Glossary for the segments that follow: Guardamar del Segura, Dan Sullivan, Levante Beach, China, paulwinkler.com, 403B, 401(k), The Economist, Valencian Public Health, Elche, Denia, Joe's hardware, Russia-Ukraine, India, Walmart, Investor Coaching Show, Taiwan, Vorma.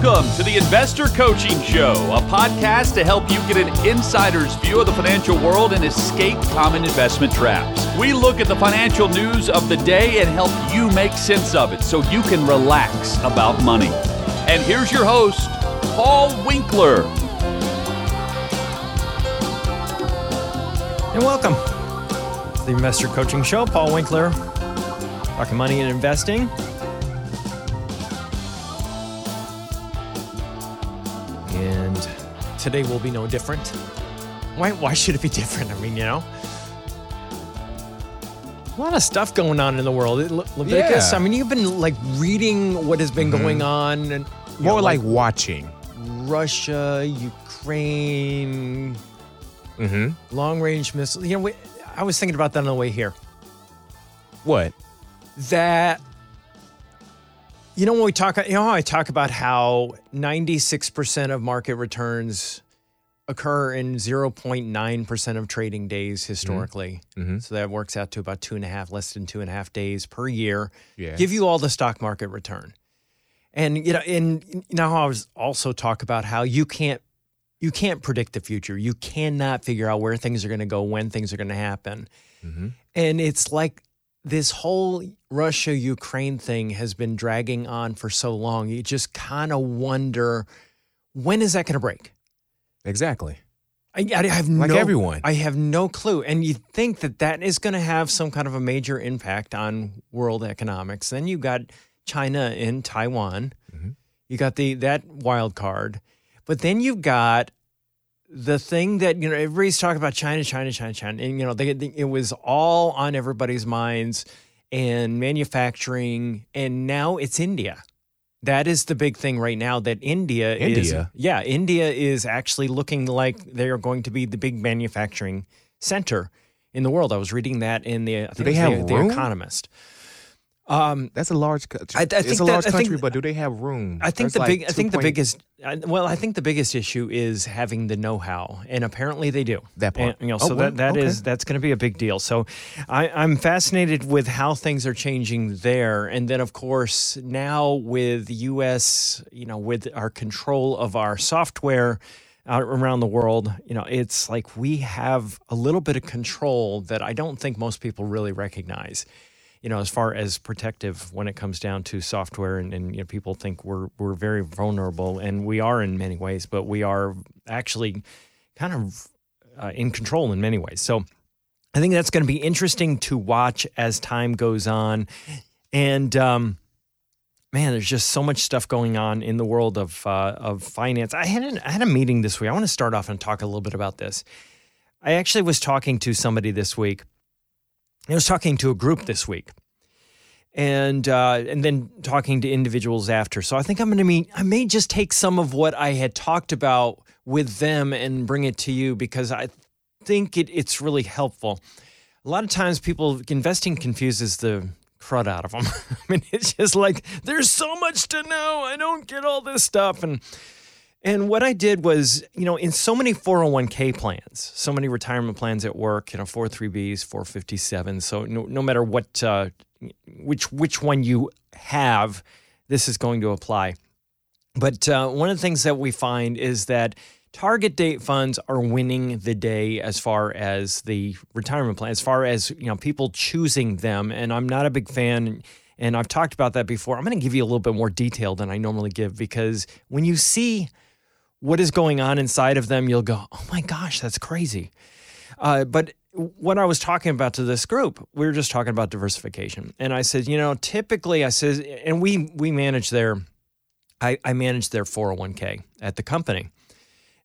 Welcome to the Investor Coaching Show, a podcast to help you get an insider's view of the financial world and escape common investment traps. We look at the financial news of the day and help you make sense of it so you can relax about money. And here's your host, Paul Winkler. And welcome to the Investor Coaching Show. Paul Winkler, talking money and investing. Today will be no different. Why should it be different? I mean, you know, a lot of stuff going on in the world. Leviticus, yeah. I mean, you've been like reading what has been going on. And more like watching. Russia, Ukraine, long-range missiles. You know, I was thinking about that on the way here. What? That... You know, when we talk, you know, how I talk about how 96% of market returns occur in 0.9% of trading days historically. Mm-hmm. So that works out to about less than two and a half days per year. Yeah. Give you all the stock market return. And you know, and now I was also talk about how you can't predict the future. You cannot figure out where things are going to go, when things are going to happen. Mm-hmm. And it's like this whole Russia-Ukraine thing has been dragging on for so long. You just kind of wonder, when is that going to break? Exactly. I have no clue. And you think that is going to have some kind of a major impact on world economics. Then you got China and Taiwan. Mm-hmm. You got that wild card. But then you've got the thing that, you know, everybody's talking about China, and, you know, it was all on everybody's minds, and manufacturing, and now it's India. That is the big thing right now, that India is actually looking like they are going to be the big manufacturing center in the world. I was reading that in The Economist. That's a large country. But do they have room? I think the biggest issue is having the know-how, and apparently they do. That part, and, you know, that's going to be a big deal. So, I'm fascinated with how things are changing there, and then of course now with the U.S., you know, with our control of our software out around the world, you know, it's like we have a little bit of control that I don't think most people really recognize. You know, as far as protective when it comes down to software, and you know, people think we're very vulnerable, and we are in many ways, but we are actually kind of in control in many ways. So I think that's going to be interesting to watch as time goes on. And man, there's just so much stuff going on in the world of finance. I had a meeting this week. I want to start off and talk a little bit about this. I actually was talking to somebody this week. I was talking to a group this week, and then talking to individuals after. So I think I may just take some of what I had talked about with them and bring it to you, because I think it's really helpful. A lot of times investing confuses the crud out of them. I mean, it's just like, there's so much to know. I don't get all this stuff. And what I did was, you know, in so many 401(k) plans, so many retirement plans at work, you know, 403Bs, 457. So no matter what, which one you have, this is going to apply. But one of the things that we find is that target date funds are winning the day as far as the retirement plan, as far as, you know, people choosing them. And I'm not a big fan. And I've talked about that before. I'm going to give you a little bit more detail than I normally give, because when you see what is going on inside of them, you'll go, oh my gosh, that's crazy. But when I was talking about to this group, we were just talking about diversification. And I said, you know, typically and we manage I manage their 401(k) at the company.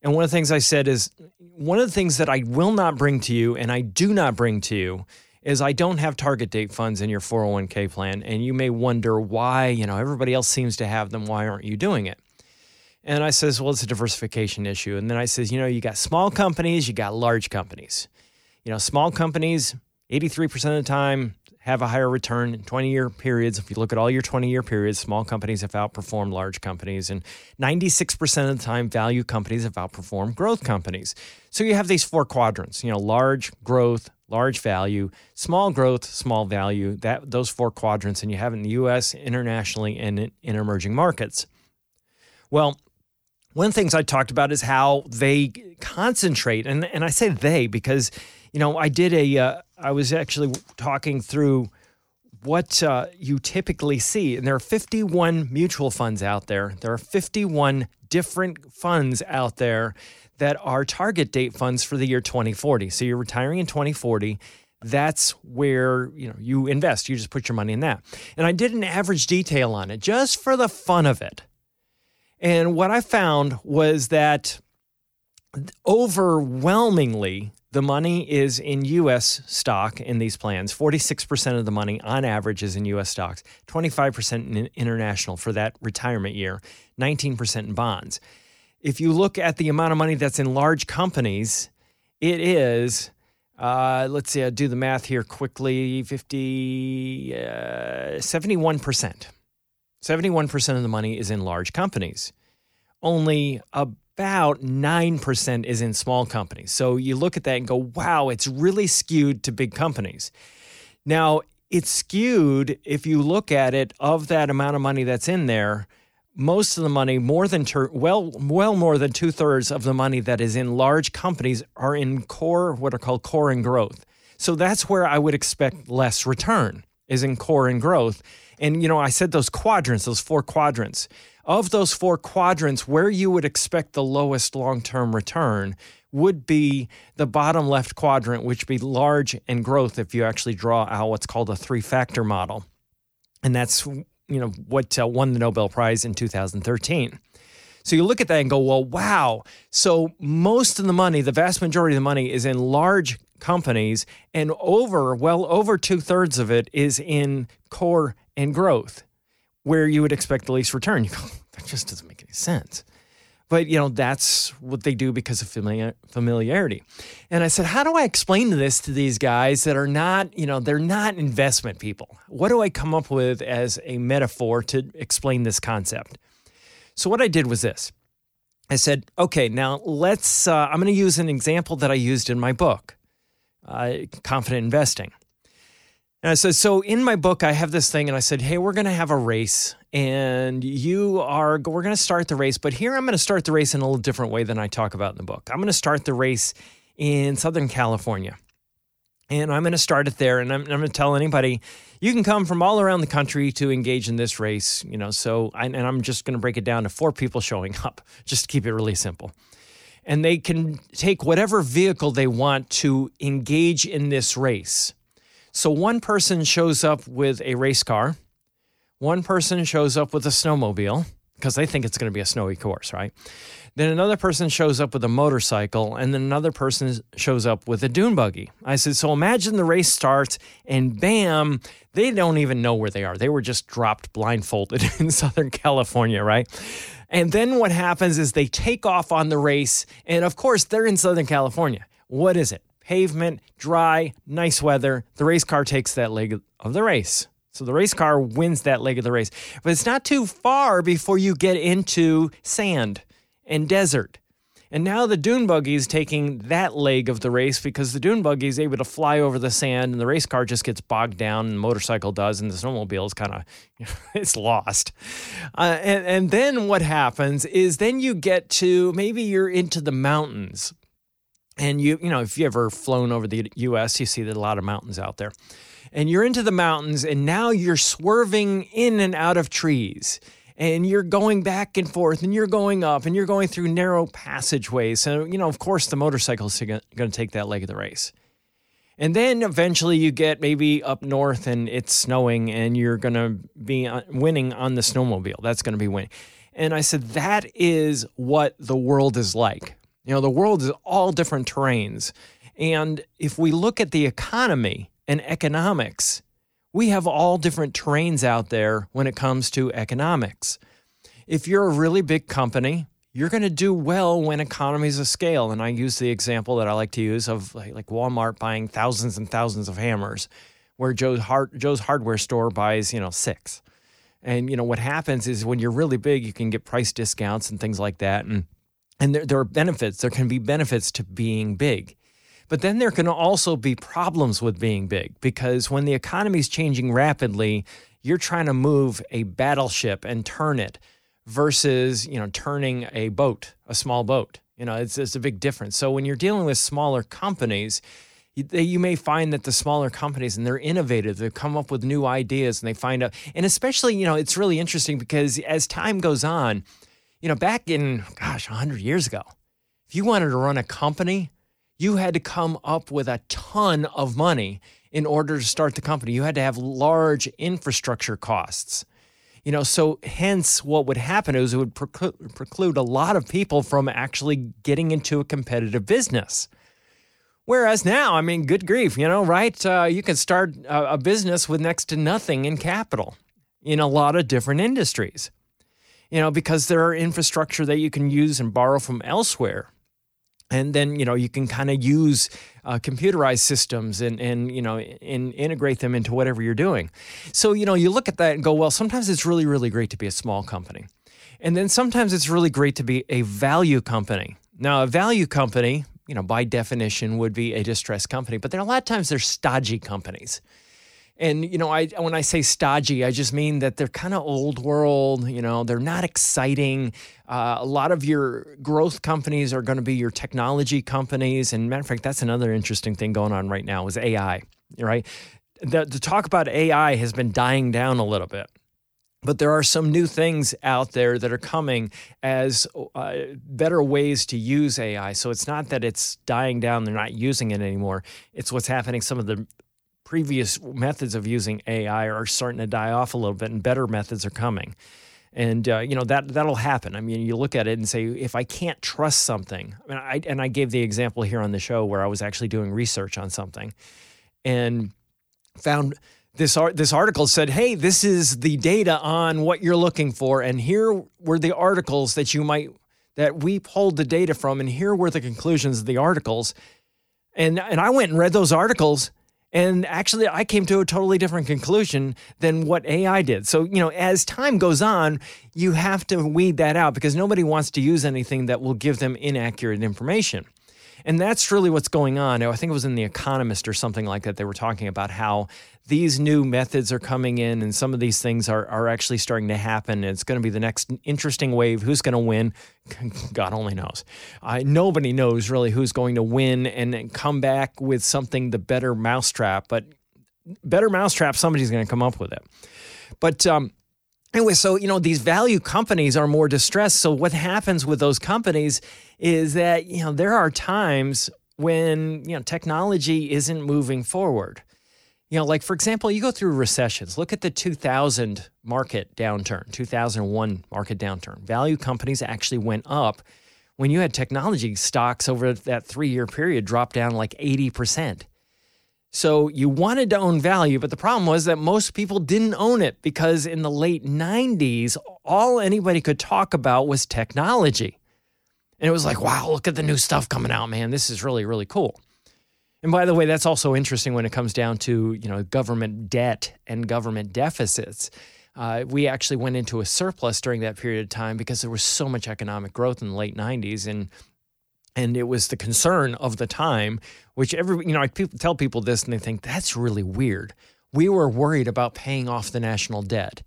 And one of the things I said is, one of the things that I will not bring to you, and I do not bring to you, is I don't have target date funds in your 401(k) plan. And you may wonder why, you know, everybody else seems to have them. Why aren't you doing it? And I says, well, it's a diversification issue. And then I says, you know, you got small companies, you got large companies. You know, small companies, 83% of the time have a higher return in 20-year periods. If you look at all your 20-year periods, small companies have outperformed large companies. And 96% of the time, value companies have outperformed growth companies. So you have these four quadrants, you know, large growth, large value, small growth, small value, those four quadrants, and you have it in the U.S., internationally, and in emerging markets. Well, one of the things I talked about is how they concentrate. And I say they because, you know, I did a, I was actually talking through what you typically see. And there are 51 mutual funds out there. There are 51 different funds out there that are target date funds for the year 2040. So you're retiring in 2040. That's where, you know, you invest. You just put your money in that. And I did an average detail on it just for the fun of it. And what I found was that overwhelmingly, the money is in U.S. stock in these plans. 46% of the money on average is in U.S. stocks, 25% in international for that retirement year, 19% in bonds. If you look at the amount of money that's in large companies, it is, let's see, I'll do the math here quickly, 71%. 71% of the money is in large companies. Only about 9% is in small companies. So you look at that and go, wow, it's really skewed to big companies. Now, it's skewed, if you look at it, of that amount of money that's in there, most of the money, more than more than two-thirds of the money that is in large companies are in core, what are called core and growth. So that's where I would expect less return, is in core and growth. And, you know, I said those quadrants, those four quadrants. Of those four quadrants, where you would expect the lowest long-term return would be the bottom left quadrant, which would be large and growth if you actually draw out what's called a three-factor model. And that's, you know, what won the Nobel Prize in 2013. So you look at that and go, well, wow. So most of the money, the vast majority of the money is in large companies, and over two-thirds of it is in core and growth, where you would expect the least return. You go, that just doesn't make any sense. But, you know, that's what they do because of familiarity. And I said, how do I explain this to these guys that are not, you know, they're not investment people? What do I come up with as a metaphor to explain this concept? So what I did was this. I said, okay, now let's, I'm going to use an example that I used in my book, Confident Investing. And I said, so in my book, I have this thing, and I said, hey, we're going to have a race, and we're going to start the race, but here I'm going to start the race in a little different way than I talk about in the book. I'm going to start the race in Southern California, and I'm going to start it there, and I'm going to tell anybody, you can come from all around the country to engage in this race, you know, and I'm just going to break it down to 4 people showing up, just to keep it really simple. And they can take whatever vehicle they want to engage in this race. So one person shows up with a race car. One person shows up with a snowmobile because they think it's going to be a snowy course, right? Then another person shows up with a motorcycle, and then another person shows up with a dune buggy. I said, so imagine the race starts, and bam, they don't even know where they are. They were just dropped blindfolded in Southern California, right? And then what happens is they take off on the race, and of course, they're in Southern California. What is it? Pavement, dry, nice weather. The race car takes that leg of the race. So the race car wins that leg of the race. But it's not too far before you get into sand and desert. And now the dune buggy is taking that leg of the race because the dune buggy is able to fly over the sand, and the race car just gets bogged down, and the motorcycle does, and the snowmobile is kind of, you know, it's lost. And then what happens is then you get to, maybe you're into the mountains. And you know, if you've ever flown over the U.S., you see that a lot of mountains out there. And you're into the mountains, and now you're swerving in and out of trees. And you're going back and forth, and you're going up, and you're going through narrow passageways. So, you know, of course, the motorcycle's going to take that leg of the race. And then eventually you get maybe up north, and it's snowing, and you're going to be winning on the snowmobile. That's going to be winning. And I said, that is what the world is like. You know, the world is all different terrains. And if we look at the economy and economics, we have all different terrains out there when it comes to economics. If you're a really big company, you're going to do well when economies of scale. And I use the example that I like to use of like Walmart buying thousands and thousands of hammers, where Joe's hardware store buys, you know, 6. And, you know, what happens is when you're really big, you can get price discounts and things like that. And there are benefits. There can be benefits to being big. But then there can also be problems with being big, because when the economy is changing rapidly, you're trying to move a battleship and turn it versus, you know, turning a boat, a small boat. You know, it's a big difference. So when you're dealing with smaller companies, you may find that the smaller companies, and they're innovative, they come up with new ideas, and they find out, and especially, you know, it's really interesting because as time goes on, you know, back in, 100 years ago, if you wanted to run a company, you had to come up with a ton of money in order to start the company. You had to have large infrastructure costs. You know, so hence what would happen is it would preclude a lot of people from actually getting into a competitive business. Whereas now, I mean, good grief, you know, right? You can start a business with next to nothing in capital in a lot of different industries, you know, because there are infrastructure that you can use and borrow from elsewhere. And then, you know, you can kind of use computerized systems and you know, and integrate them into whatever you're doing. So, you know, you look at that and go, well, sometimes it's really, really great to be a small company. And then sometimes it's really great to be a value company. Now, a value company, you know, by definition would be a distressed company, but there are a lot of times they're stodgy companies. And, you know, when I say stodgy, I just mean that they're kind of old world, you know, they're not exciting. A lot of your growth companies are going to be your technology companies. And matter of fact, that's another interesting thing going on right now is AI, right? The talk about AI has been dying down a little bit. But there are some new things out there that are coming as better ways to use AI. So it's not that it's dying down, they're not using it anymore. It's what's happening. Some of the previous methods of using AI are starting to die off a little bit, and better methods are coming. And, you know, that'll happen. I mean, you look at it and say, if I can't trust something, I mean, I gave the example here on the show where I was actually doing research on something and found This article said, hey, this is the data on what you're looking for, and here were the articles that we pulled the data from, and here were the conclusions of the articles. And I went and read those articles, and actually I came to a totally different conclusion than what AI did. So, you know, as time goes on, you have to weed that out because nobody wants to use anything that will give them inaccurate information. And that's really what's going on. I think it was in The Economist or something like that. They were talking about how these new methods are coming in and some of these things are actually starting to happen. It's going to be the next interesting wave. Who's going to win? God only knows. Nobody knows really who's going to win and come back with something, the better mousetrap. But better mousetrap, somebody's going to come up with it. But anyway, so, you know, these value companies are more distressed. So what happens with those companies is that, you know, there are times when, you know, technology isn't moving forward. You know, like, for example, you go through recessions. Look at the 2000 market downturn, 2001 market downturn. Value companies actually went up when you had technology stocks over that 3-year period dropped down like 80%. So you wanted to own value, but the problem was that most people didn't own it because in the late 90s, all anybody could talk about was technology. And it was like, wow, look at the new stuff coming out, man. This is really, really cool. And by the way, that's also interesting when it comes down to, you know, government debt and government deficits. We actually went into a surplus during that period of time because there was so much economic growth in the late 90s. And it was the concern of the time, which every, you know, I tell people this and they think that's really weird. We were worried about paying off the national debt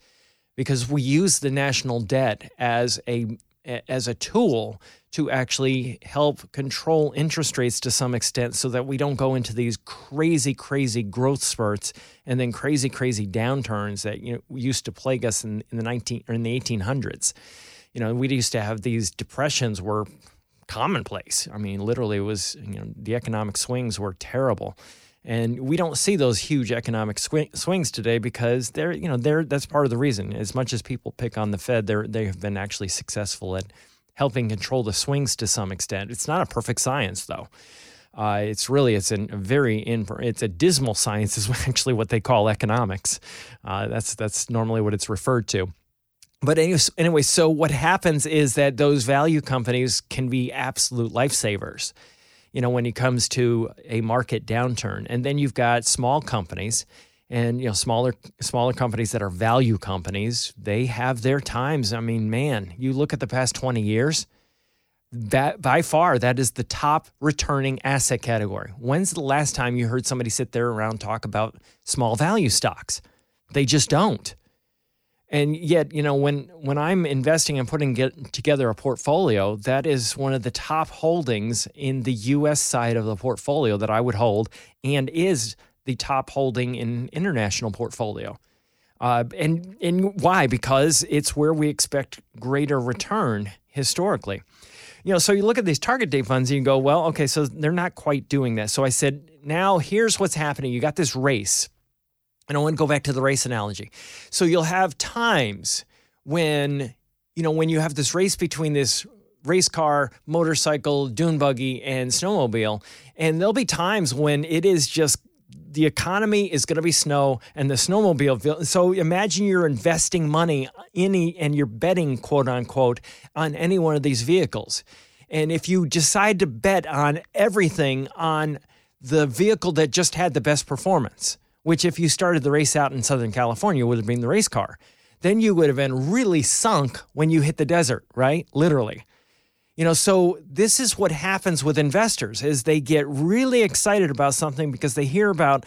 because we used the national debt as a tool to actually help control interest rates to some extent so that we don't go into these crazy, crazy growth spurts and then crazy, crazy downturns that, you know, used to plague us in the 1800s. You know, we used to have these depressions where commonplace. I mean, literally, it was, you know, the economic swings were terrible, and we don't see those huge economic swings today because they're, you know, that's part of the reason. As much as people pick on the Fed, they have been actually successful at helping control the swings to some extent. It's not a perfect science, though. It's a dismal science is actually what they call economics. That's normally what it's referred to. But anyway, so what happens is that those value companies can be absolute lifesavers, you know, when it comes to a market downturn. And then you've got small companies and, you know, smaller companies that are value companies. They have their times. I mean, man, you look at the past 20 years, that by far, that is the top returning asset category. When's the last time you heard somebody sit there around talk about small value stocks? They just don't. And yet, you know, when I'm investing and putting together a portfolio, that is one of the top holdings in the U.S. side of the portfolio that I would hold, and is the top holding in international portfolio. And why? Because it's where we expect greater return historically. You know, so you look at these target date funds and you go, well, okay, so they're not quite doing that. So I said, now here's what's happening. You got this race. And I want to go back to the race analogy. So you'll have times when, you know, when you have this race between this race car, motorcycle, dune buggy, and snowmobile, and there'll be times when it is just the economy is going to be snow and the snowmobile. So imagine you're investing money and you're betting, quote unquote, on any one of these vehicles. And if you decide to bet on everything on the vehicle that just had the best performance, which if you started the race out in Southern California would have been the race car, then you would have been really sunk when you hit the desert, right? Literally. You know, so this is what happens with investors is they get really excited about something because they hear about,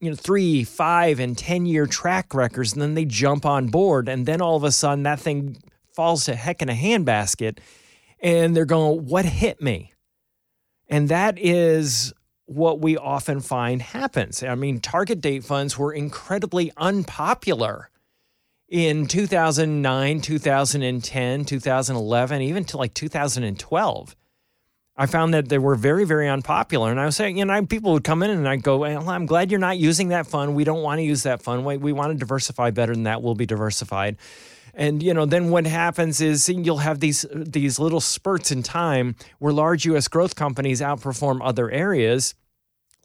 you know, 3, 5, and 10 year track records, and then they jump on board, and then all of a sudden that thing falls to heck in a handbasket, and they're going, what hit me? And that is what we often find happens. I mean, target date funds were incredibly unpopular in 2009, 2010, 2011, even to like 2012. I found that they were very, very unpopular. And I was saying, you know, people would come in and I'd go, well, I'm glad you're not using that fund. We don't want to use that fund. We want to diversify better than that. We'll be diversified. And, you know, then what happens is you'll have these little spurts in time where large U.S. growth companies outperform other areas,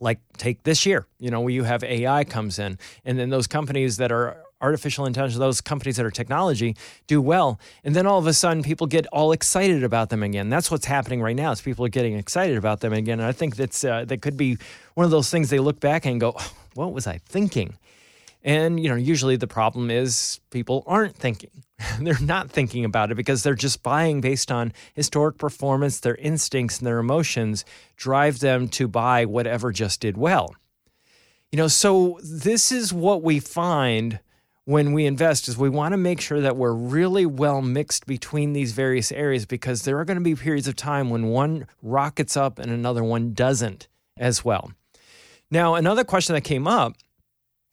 like take this year, you know, where you have AI comes in. And then those companies that are artificial intelligence, those companies that are technology do well. And then all of a sudden people get all excited about them again. That's what's happening right now is people are getting excited about them again. And I think that could be one of those things they look back and go, oh, what was I thinking? And, you know, usually the problem is people aren't thinking. They're not thinking about it because they're just buying based on historic performance. Their instincts and their emotions drive them to buy whatever just did well. You know, so this is what we find when we invest is we want to make sure that we're really well mixed between these various areas, because there are going to be periods of time when one rockets up and another one doesn't as well. Now, another question that came up,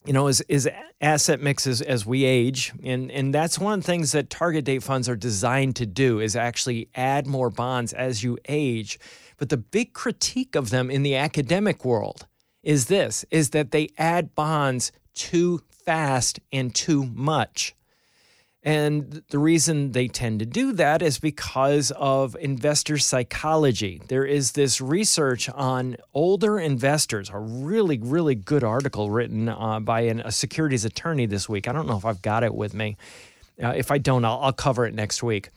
you know, is asset mixes as we age. And that's one of the things that target date funds are designed to do is actually add more bonds as you age. But the big critique of them in the academic world is this, is that they add bonds too fast and too much. And the reason they tend to do that is because of investor psychology. There is this research on older investors, a really, really good article written by a securities attorney this week. I don't know if I've got it with me. If I don't, I'll cover it next week.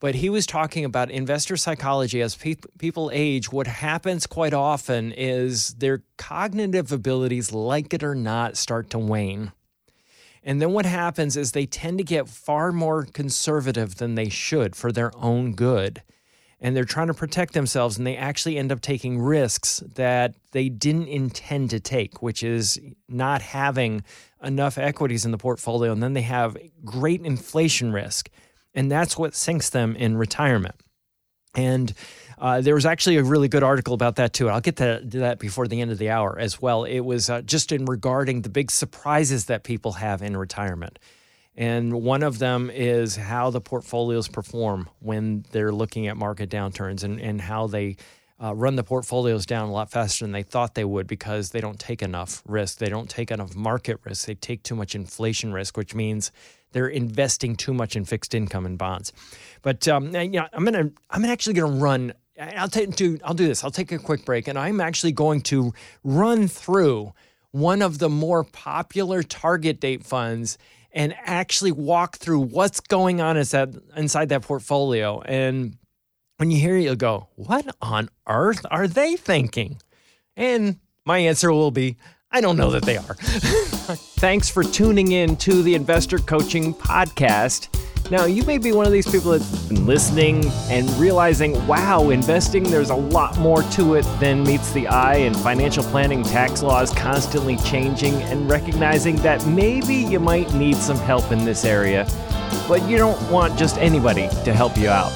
But he was talking about investor psychology. As people age, what happens quite often is their cognitive abilities, like it or not, start to wane. And then what happens is they tend to get far more conservative than they should for their own good. And they're trying to protect themselves, and they actually end up taking risks that they didn't intend to take, which is not having enough equities in the portfolio. And then they have great inflation risk. And that's what sinks them in retirement. And there was actually a really good article about that, too. I'll get to that before the end of the hour as well. It was just in regarding the big surprises that people have in retirement. And one of them is how the portfolios perform when they're looking at market downturns, and how they run the portfolios down a lot faster than they thought they would because they don't take enough risk. They don't take enough market risk. They take too much inflation risk, which means they're investing too much in fixed income and bonds. But you know, I'm actually going to run. I'll do this. I'll take a quick break, and I'm actually going to run through one of the more popular target date funds and actually walk through what's going on inside that portfolio. And when you hear it, you'll go, what on earth are they thinking? And my answer will be, I don't know that they are. Thanks for tuning in to the Investor Coaching Podcast. Now, you may be one of these people that's been listening and realizing, wow, investing, there's a lot more to it than meets the eye, and financial planning, tax laws constantly changing, and recognizing that maybe you might need some help in this area, but you don't want just anybody to help you out.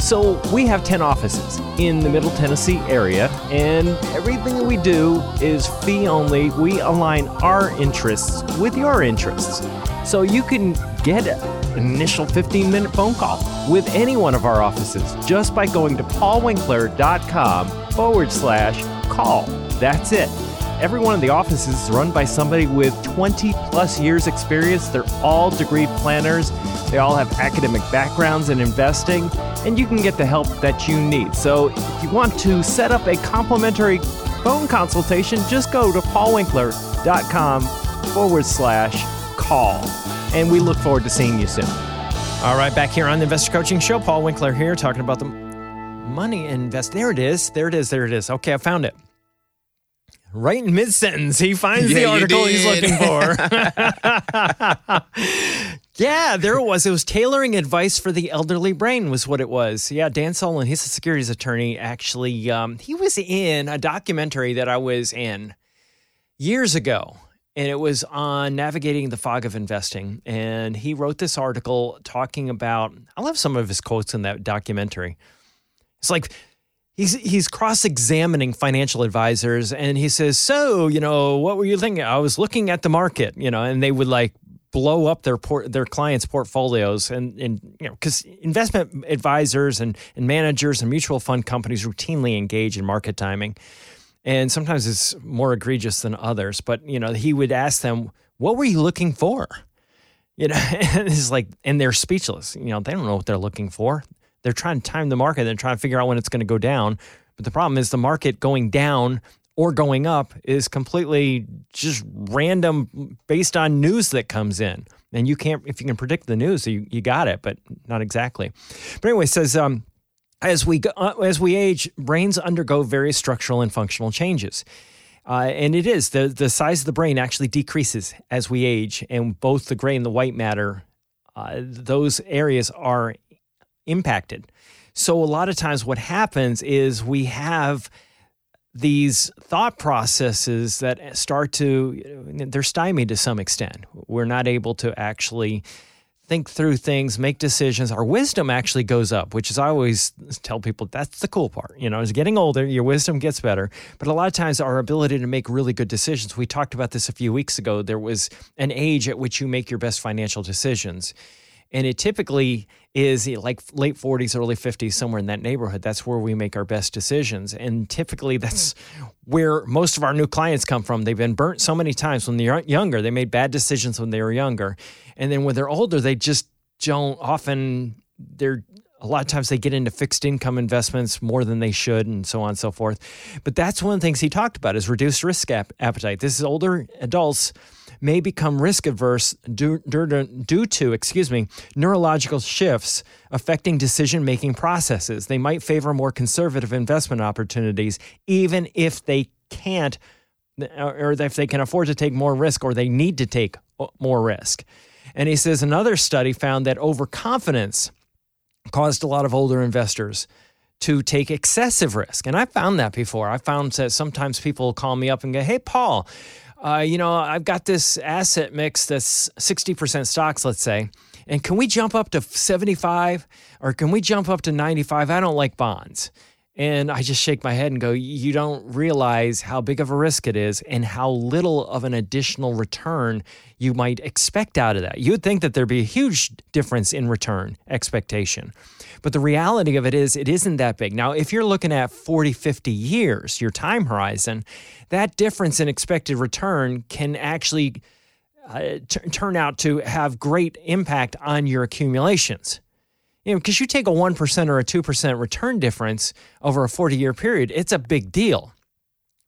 So we have 10 offices in the Middle Tennessee area, and everything that we do is fee only. We align our interests with your interests. So you can get an initial 15-minute phone call with any one of our offices just by going to paulwinkler.com/call. That's it. Every one of the offices is run by somebody with 20 plus years experience. They're all degree planners. They all have academic backgrounds in investing, and you can get the help that you need. So if you want to set up a complimentary phone consultation, just go to paulwinkler.com/call. And we look forward to seeing you soon. All right, back here on the Investor Coaching Show, Paul Winkler here talking about the money invest. There it is. Okay, I found it. Right in mid-sentence, he finds the article he's looking for. Yeah, there it was. It was tailoring advice for the elderly brain was what it was. Yeah, Dan Sullivan, he's a securities attorney. Actually, he was in a documentary that I was in years ago, and it was on navigating the fog of investing. And he wrote this article talking about, I love some of his quotes in that documentary. It's like, He's cross-examining financial advisors, and he says, so, you know, what were you thinking? I was looking at the market, you know, and they would like blow up their clients' portfolios and you know, because investment advisors and managers and mutual fund companies routinely engage in market timing. And sometimes it's more egregious than others. But, you know, he would ask them, what were you looking for? You know, and it's like, and they're speechless. You know, they don't know what they're looking for. They're trying to time the market. They're trying to figure out when it's going to go down. But the problem is the market going down or going up is completely just random based on news that comes in. And you can't, if you can predict the news, you got it, but not exactly. But anyway, it says, as we age, brains undergo various structural and functional changes. And it is, the size of the brain actually decreases as we age. And both the gray and the white matter, those areas are impacted. So a lot of times what happens is we have these thought processes that start to, they're stymied to some extent. We're not able to actually think through things, make decisions. Our wisdom actually goes up, which is, I always tell people, that's the cool part. You know, as getting older, your wisdom gets better. But a lot of times our ability to make really good decisions, we talked about this a few weeks ago, there was an age at which you make your best financial decisions. And it typically is like late 40s, early 50s, somewhere in that neighborhood. That's where we make our best decisions. And typically that's where most of our new clients come from. They've been burnt so many times when they're younger. They made bad decisions when they were younger. And then when they're older, they just don't often, they're a lot of times they get into fixed income investments more than they should and so on and so forth. But that's one of the things he talked about is reduced risk appetite. This is older adults may become risk averse due to neurological shifts affecting decision-making processes. They might favor more conservative investment opportunities, even if they can't, or if they can afford to take more risk, or they need to take more risk. And he says another study found that overconfidence caused a lot of older investors to take excessive risk. And I found that before. I found that sometimes people call me up and go, hey, Paul, you know, I've got this asset mix that's 60% stocks, let's say, and can we jump up to 75 or can we jump up to 95? I don't like bonds. And I just shake my head and go, you don't realize how big of a risk it is and how little of an additional return you might expect out of that. You'd think that there'd be a huge difference in return expectation. But the reality of it is it isn't that big. Now, if you're looking at 40, 50 years, your time horizon, that difference in expected return can actually turn out to have great impact on your accumulations. You know, because you take a 1% or a 2% return difference over a 40-year period, it's a big deal.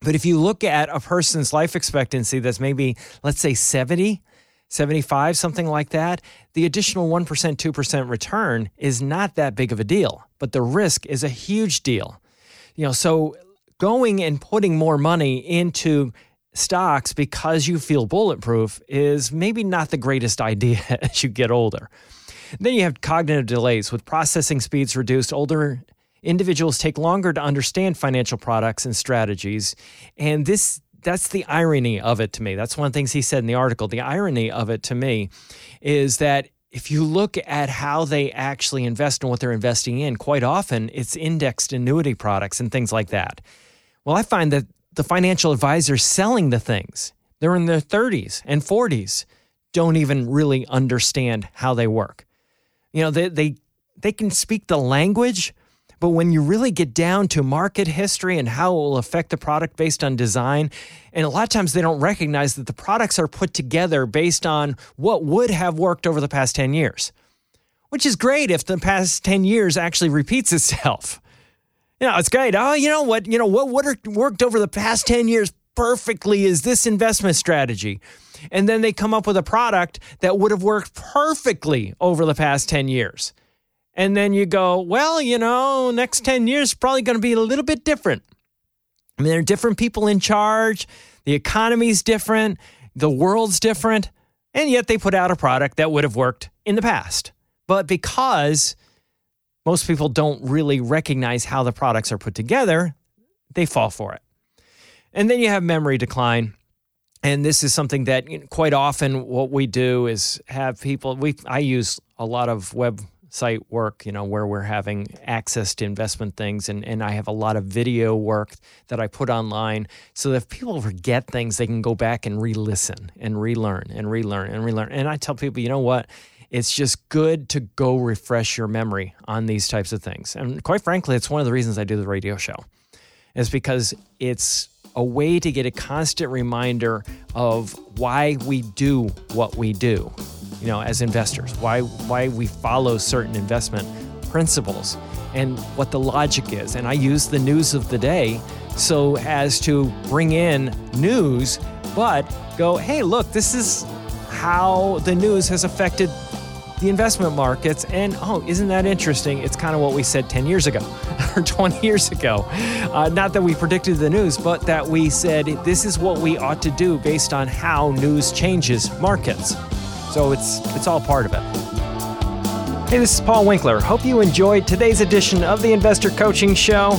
But if you look at a person's life expectancy that's maybe, let's say 70, 75, something like that, the additional 1%, 2% return is not that big of a deal. But the risk is a huge deal. You know, so going and putting more money into stocks because you feel bulletproof is maybe not the greatest idea as you get older. And then you have cognitive delays. With processing speeds reduced, older individuals take longer to understand financial products and strategies. And that's the irony of it to me. That's one of the things he said in the article. The irony of it to me is that if you look at how they actually invest and what they're investing in, quite often it's indexed annuity products and things like that. Well, I find that the financial advisors selling the things, they're in their 30s and 40s, don't even really understand how they work. You know, they can speak the language, but when you really get down to market history and how it will affect the product based on design, and a lot of times they don't recognize that the products are put together based on what would have worked over the past 10 years, which is great if the past 10 years actually repeats itself. You know, it's great. Oh, what worked over the past 10 years perfectly is this investment strategy. And then they come up with a product that would have worked perfectly over the past 10 years. And then you go, well, next 10 years probably going to be a little bit different. I mean, there are different people in charge. The economy's different. The world's different. And yet they put out a product that would have worked in the past. But because most people don't really recognize how the products are put together, they fall for it. And then you have memory decline. And this is something that quite often what we do is have people, I use a lot of website work, where we're having access to investment things. And I have a lot of video work that I put online. So that if people forget things, they can go back and re-listen and relearn. And I tell people, you know what? It's just good to go refresh your memory on these types of things. And quite frankly, it's one of the reasons I do the radio show. It's because it's a way to get a constant reminder of why we do what we do, as investors, why we follow certain investment principles and what the logic is. And I use the news of the day so as to bring in news, but go, hey, look, this is how the news has affected the investment markets, and oh, isn't that interesting? It's kind of what we said 10 years ago or 20 years ago. Not that we predicted the news, but that we said this is what we ought to do based on how news changes markets. So it's all part of it. Hey, this is Paul Winkler. Hope you enjoyed today's edition of the Investor Coaching Show.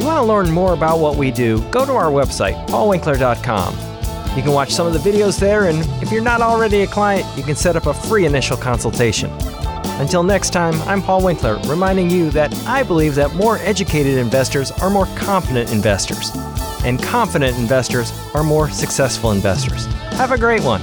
You want to learn more about what we do, go to our website, paulwinkler.com. You can watch some of the videos there, and if you're not already a client, you can set up a free initial consultation. Until next time, I'm Paul Winkler, reminding you that I believe that more educated investors are more confident investors, and confident investors are more successful investors. Have a great one.